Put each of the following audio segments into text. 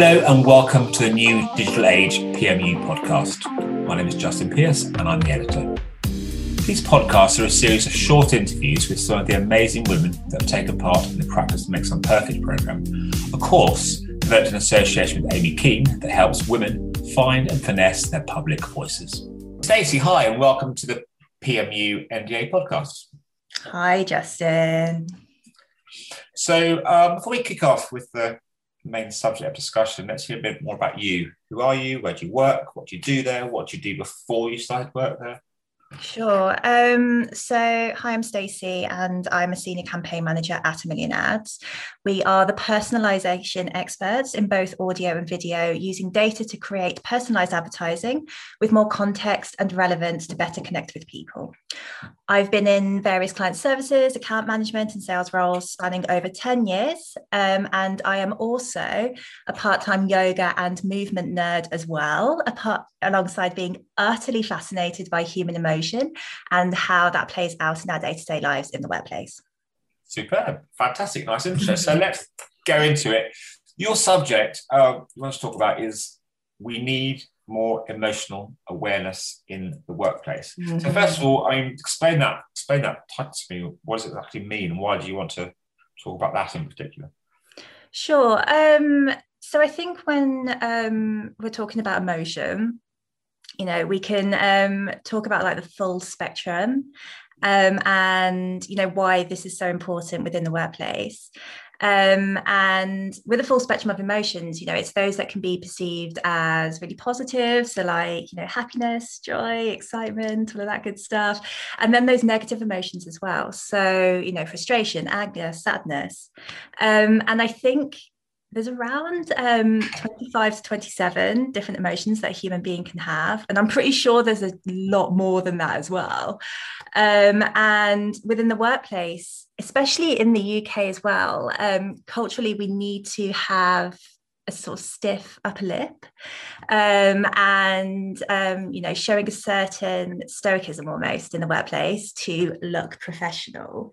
Hello and welcome to the new Digital Age PMU podcast. My name is Justin Pierce and I'm the editor. These podcasts are a series of short interviews with some of the amazing women that have taken part in the Practice Makes One Perfect programme, a course developed in association with Amy Keene that helps women find and finesse their public voices. Stacey, hi and welcome to the PMU MDA podcast. Hi, Justin. So before we kick off with the main subject of discussion, let's hear a bit more about you. Who are you? Where do you work? What do you do there? What do you do before you started work there? Sure. Hi, I'm Stacey and I'm a senior campaign manager at A Million Ads. We are the personalisation experts in both audio and video, using data to create personalised advertising with more context and relevance to better connect with people. I've been in various client services, account management and sales roles spanning over 10 years. And I am also a part-time yoga and movement nerd as well, alongside being utterly fascinated by human emotion and how that plays out in our day-to-day lives in the workplace. Superb, fantastic, nice intro. So let's go into it. Your subject you want to talk about is we need more emotional awareness in the workplace. Mm-hmm. So first of all, I mean, explain that to me. What does it actually mean? Why do you want to talk about that in particular? Sure. So I think when we're talking about emotion, you know, we can talk about like the full spectrum and, you know, why this is so important within the workplace. And with a full spectrum of emotions, you know, it's those that can be perceived as really positive. So like, you know, happiness, joy, excitement, all of that good stuff. And then those negative emotions as well. So, you know, frustration, anger, sadness. And I think there's around 25 to 27 different emotions that a human being can have. And I'm pretty sure there's a lot more than that as well. And within the workplace, especially in the UK as well, culturally, we need to have a sort of stiff upper lip and you know, showing a certain stoicism almost in the workplace to look professional.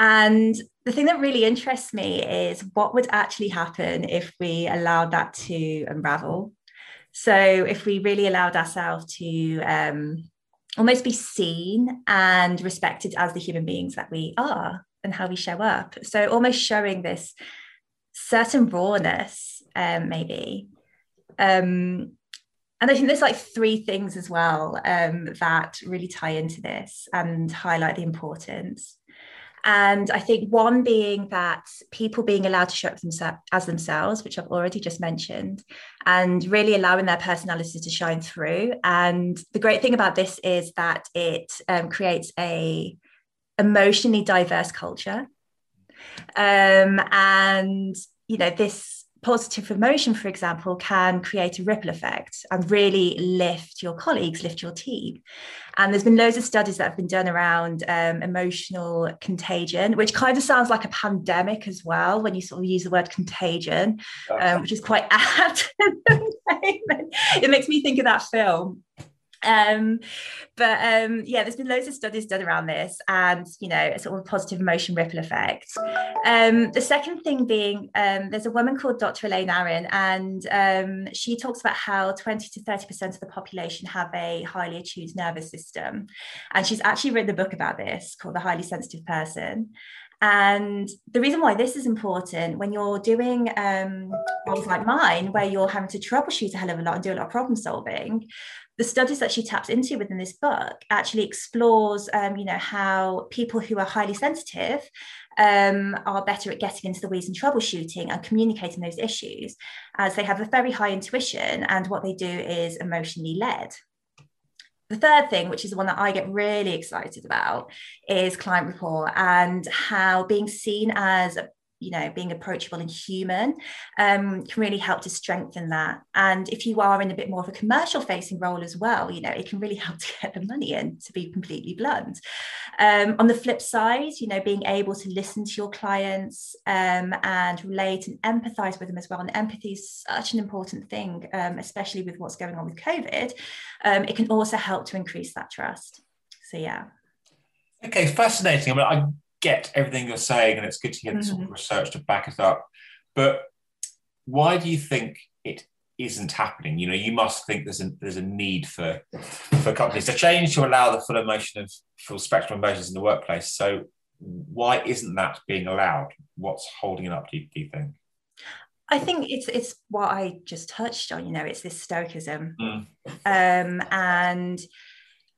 And the thing that really interests me is what would actually happen if we allowed that to unravel. So if we really allowed ourselves to almost be seen and respected as the human beings that we are and how we show up. So almost showing this certain rawness, maybe. And I think there's like three things as well that really tie into this and highlight the importance. And I think one being that people being allowed to show up as themselves, which I've already just mentioned, and really allowing their personality to shine through. And the great thing about this is that it creates a emotionally diverse culture. And, you know, this positive emotion, for example, can create a ripple effect and really lift your colleagues, lift your team. And there's been loads of studies that have been done around emotional contagion, which kind of sounds like a pandemic as well, when you sort of use the word contagion, which is quite apt. It makes me think of that film. Yeah, there's been loads of studies done around this and, you know, a sort of positive emotion ripple effect. The second thing being, there's a woman called Dr. Elaine Aron, and she talks about how 20 to 30% of the population have a highly attuned nervous system. And she's actually written a book about this called The Highly Sensitive Person. And the reason why this is important when you're doing roles like mine, where you're having to troubleshoot a hell of a lot and do a lot of problem solving, the studies that she taps into within this book actually explores, you know, how people who are highly sensitive are better at getting into the weeds and troubleshooting and communicating those issues, as they have a very high intuition and what they do is emotionally led. The third thing, which is the one that I get really excited about, is client rapport and how being seen as, you know, being approachable and human can really help to strengthen that. And if you are in a bit more of a commercial facing role as well, you know, it can really help to get the money in, to be completely blunt. On the flip side, you know, being able to listen to your clients and relate and empathize with them as well. And empathy is such an important thing, especially with what's going on with COVID. It can also help to increase that trust. So, yeah. Okay, fascinating. I mean, I get everything you're saying and it's good to hear the sort of research to back it up, but why do you think it isn't happening? You know, you must think there's a need for companies to change to allow the full spectrum of emotions in the workplace. So why isn't that being allowed? What's holding it up, do you think? I think it's what I just touched on, you know, it's this stoicism. Mm. And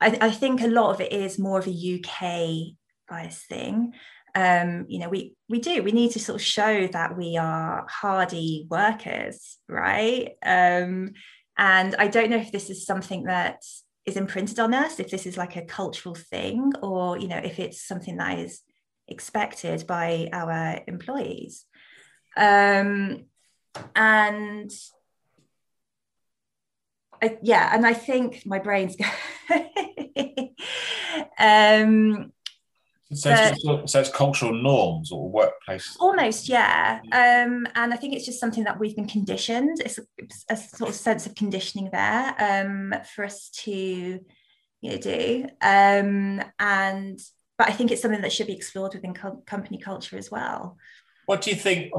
I think a lot of it is more of a UK bias thing. You know, we need to sort of show that we are hardy workers, right? And I don't know if this is something that is imprinted on us, if this is like a cultural thing, or, you know, if it's something that is expected by our employees. And yeah, and I think my brain's going. So it's cultural norms or workplace. Almost, yeah. And I think it's just something that we've been conditioned. It's a sort of sense of conditioning there for us to, you know, do. But I think it's something that should be explored within company culture as well. What do you think?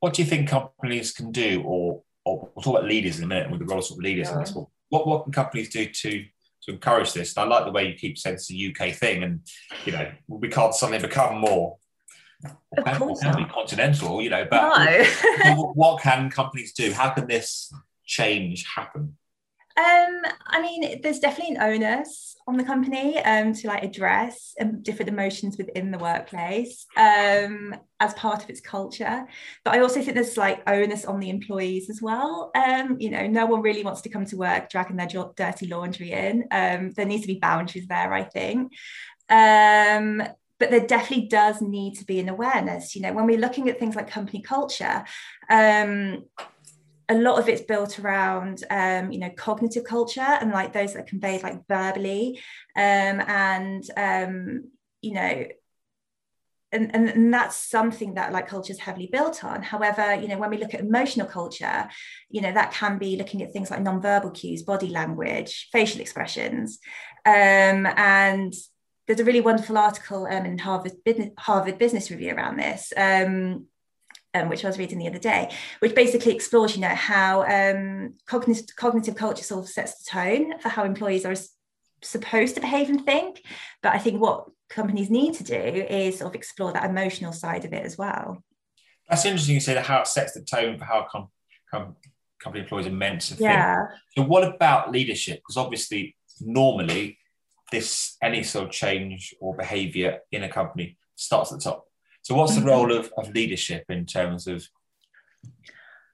What do you think companies can do, or we'll talk about leaders in a minute with the role of sort of leaders. Yeah. What can companies do to encourage this? And I like the way you keep saying it's a UK thing, and you know we can't suddenly become more continental, you know. But no. What can companies do? How can this change happen? I mean, there's definitely an onus on the company to like address different emotions within the workplace as part of its culture. But I also think there's like onus on the employees as well. You know, no one really wants to come to work dragging their dirty laundry in. There needs to be boundaries there, I think. But there definitely does need to be an awareness. You know, when we're looking at things like company culture, a lot of it's built around, you know, cognitive culture and like those that are conveyed like verbally, you know, and that's something that like culture is heavily built on. However, you know, when we look at emotional culture, you know, that can be looking at things like nonverbal cues, body language, facial expressions, and there's a really wonderful article in Harvard Business Review around this. Which I was reading the other day, which basically explores, you know, how cognitive culture sort of sets the tone for how employees are supposed to behave and think. But I think what companies need to do is sort of explore that emotional side of it as well. That's interesting you say that, how it sets the tone for how company employees are meant to think. So what about leadership? Because obviously, normally, any sort of change or behaviour in a company starts at the top. So what's the role of leadership in terms of,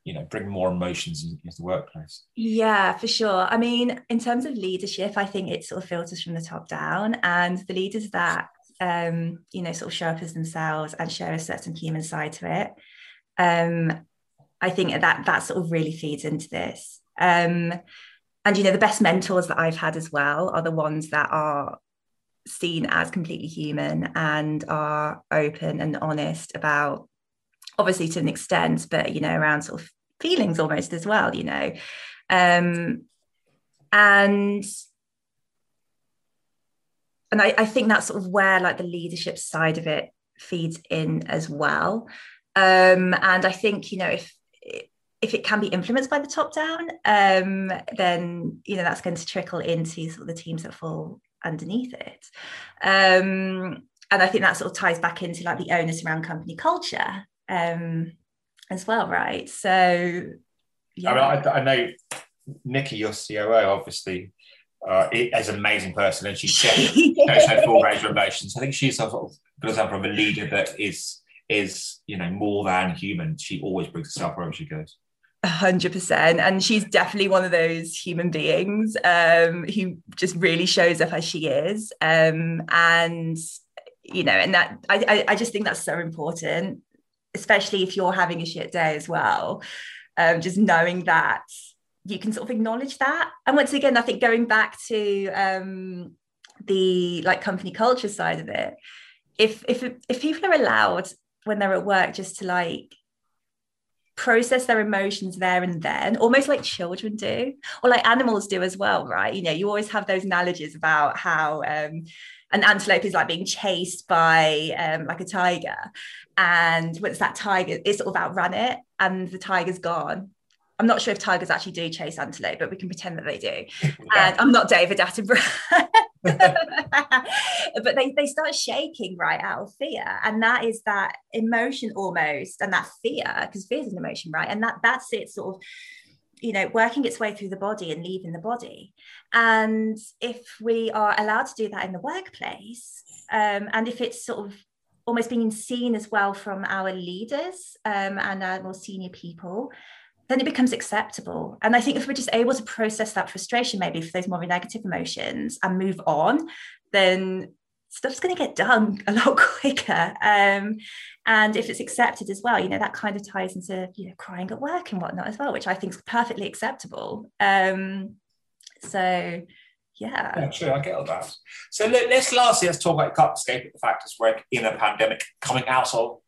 you know, bringing more emotions into the workplace? Yeah, for sure. I mean, in terms of leadership, I think it sort of filters from the top down, and the leaders that, you know, sort of show up as themselves and show a certain human side to it. I think that sort of really feeds into this. And, you know, the best mentors that I've had as well are the ones that are seen as completely human and are open and honest about, obviously to an extent, but you know, around sort of feelings almost as well, you know. And I think that's sort of where like the leadership side of it feeds in as well. And I think, you know, if it can be influenced by the top down, then you know that's going to trickle into sort of the teams that fall underneath it. And I think that sort of ties back into like the onus around company culture as well, right? So yeah. I mean, I know Nikki, your COO, obviously is an amazing person, and she's her full range of emotions. I think she's a sort of good example of a leader that is you know more than human. She always brings herself wherever she goes. 100%, and she's definitely one of those human beings who just really shows up as she is, and you know, and that I just think that's so important, especially if you're having a shit day as well. Just knowing that you can sort of acknowledge that, and once again, I think going back to the like company culture side of it, if people are allowed when they're at work just to like process their emotions there and then, almost like children do, or like animals do as well, right? You know, you always have those analogies about how an antelope is like being chased by like a tiger. And once that tiger, it sort of outran it and the tiger's gone. I'm not sure if tigers actually do chase antelope, but we can pretend that they do. And I'm not David Attenborough. But they start shaking right out of fear. And that is that emotion almost, and that fear, because fear is an emotion, right? And that's it sort of, you know, working its way through the body and leaving the body. And if we are allowed to do that in the workplace, and if it's sort of almost being seen as well from our leaders and our more senior people, then it becomes acceptable. And I think if we're just able to process that frustration, maybe for those more negative emotions, and move on, then stuff's going to get done a lot quicker. And if it's accepted as well, you know, that kind of ties into, you know, crying at work and whatnot as well, which I think is perfectly acceptable. So, yeah. Yeah, true, I get all that. So let's talk about can't escape the fact it's work in a pandemic, coming out of.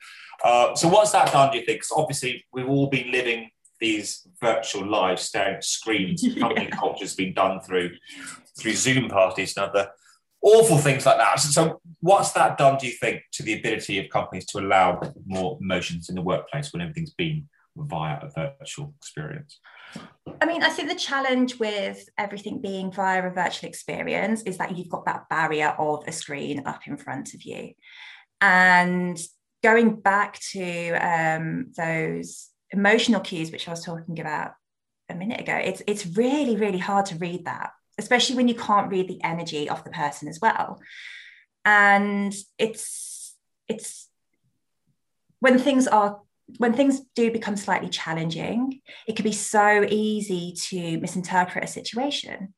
So what's that done, do you think? Because obviously we've all been living these virtual lives, staring at screens. Company culture has been done through Zoom parties and other awful things like that. So what's that done, do you think, to the ability of companies to allow more emotions in the workplace when everything's been via a virtual experience? I mean, I think the challenge with everything being via a virtual experience is that you've got that barrier of a screen up in front of you. And going back to those emotional cues, which I was talking about a minute ago, it's really, really hard to read that, especially when you can't read the energy of the person as well. And it's when things do become slightly challenging, it can be so easy to misinterpret a situation,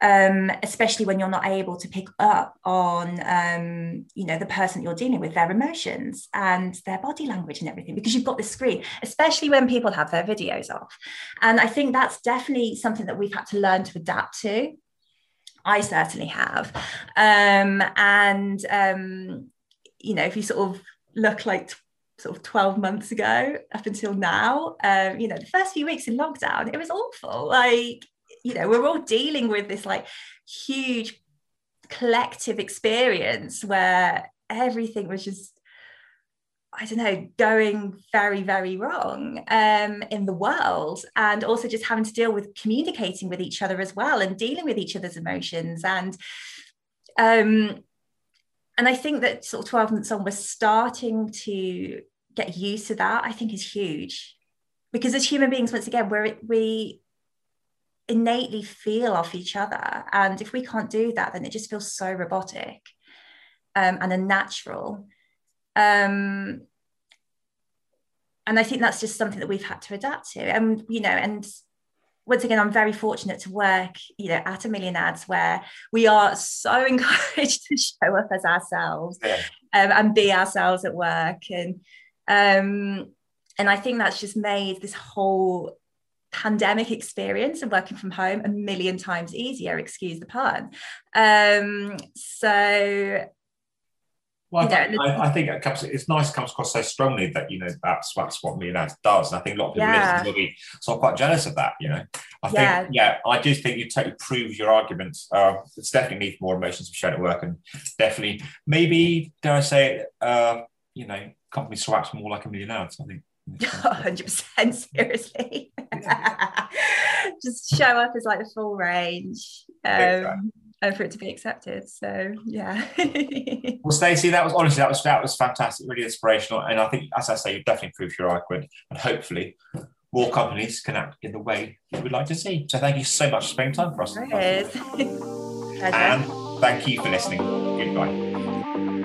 especially when you're not able to pick up on, you know, the person you're dealing with, their emotions and their body language and everything, because you've got this screen, especially when people have their videos off. And I think that's definitely something that we've had to learn to adapt to. I certainly have. You know, if you sort of look like sort of 12 months ago up until now, you know, the first few weeks in lockdown, it was awful. Like, you know, we're all dealing with this like huge collective experience where everything was just, I don't know, going very, very wrong in the world, and also just having to deal with communicating with each other as well and dealing with each other's emotions. And I think that sort of 12 months on, we're starting to get used to that, I think is huge. Because as human beings, once again, we innately feel off each other. And if we can't do that, then it just feels so robotic and unnatural. And I think that's just something that we've had to adapt to. And, you know, and once again, I'm very fortunate to work, you know, at A Million Ads, where we are so encouraged to show up as ourselves and be ourselves at work. And I think that's just made this whole pandemic experience of working from home 1,000,000 times easier, excuse the pun. Well, I think it comes, it's nice, it comes across so strongly that, you know, that's what Millionaires does. And I think a lot of people listen to me, so I'm quite jealous of that, you know. I think I do think you totally prove your arguments. It's definitely need more emotions to be shown at work, and definitely, maybe, dare I say it, you know, companies swap more like A Million Ads, I think. 100%, seriously. Just show up as like the full range. And for it to be accepted, so yeah. Well, Stacey, that was fantastic, really inspirational, and I think, as I say, you've definitely proved your argument, and hopefully more companies can act in the way you would like to see. So thank you so much for spending time for us. It is. And thank you for listening. Goodbye.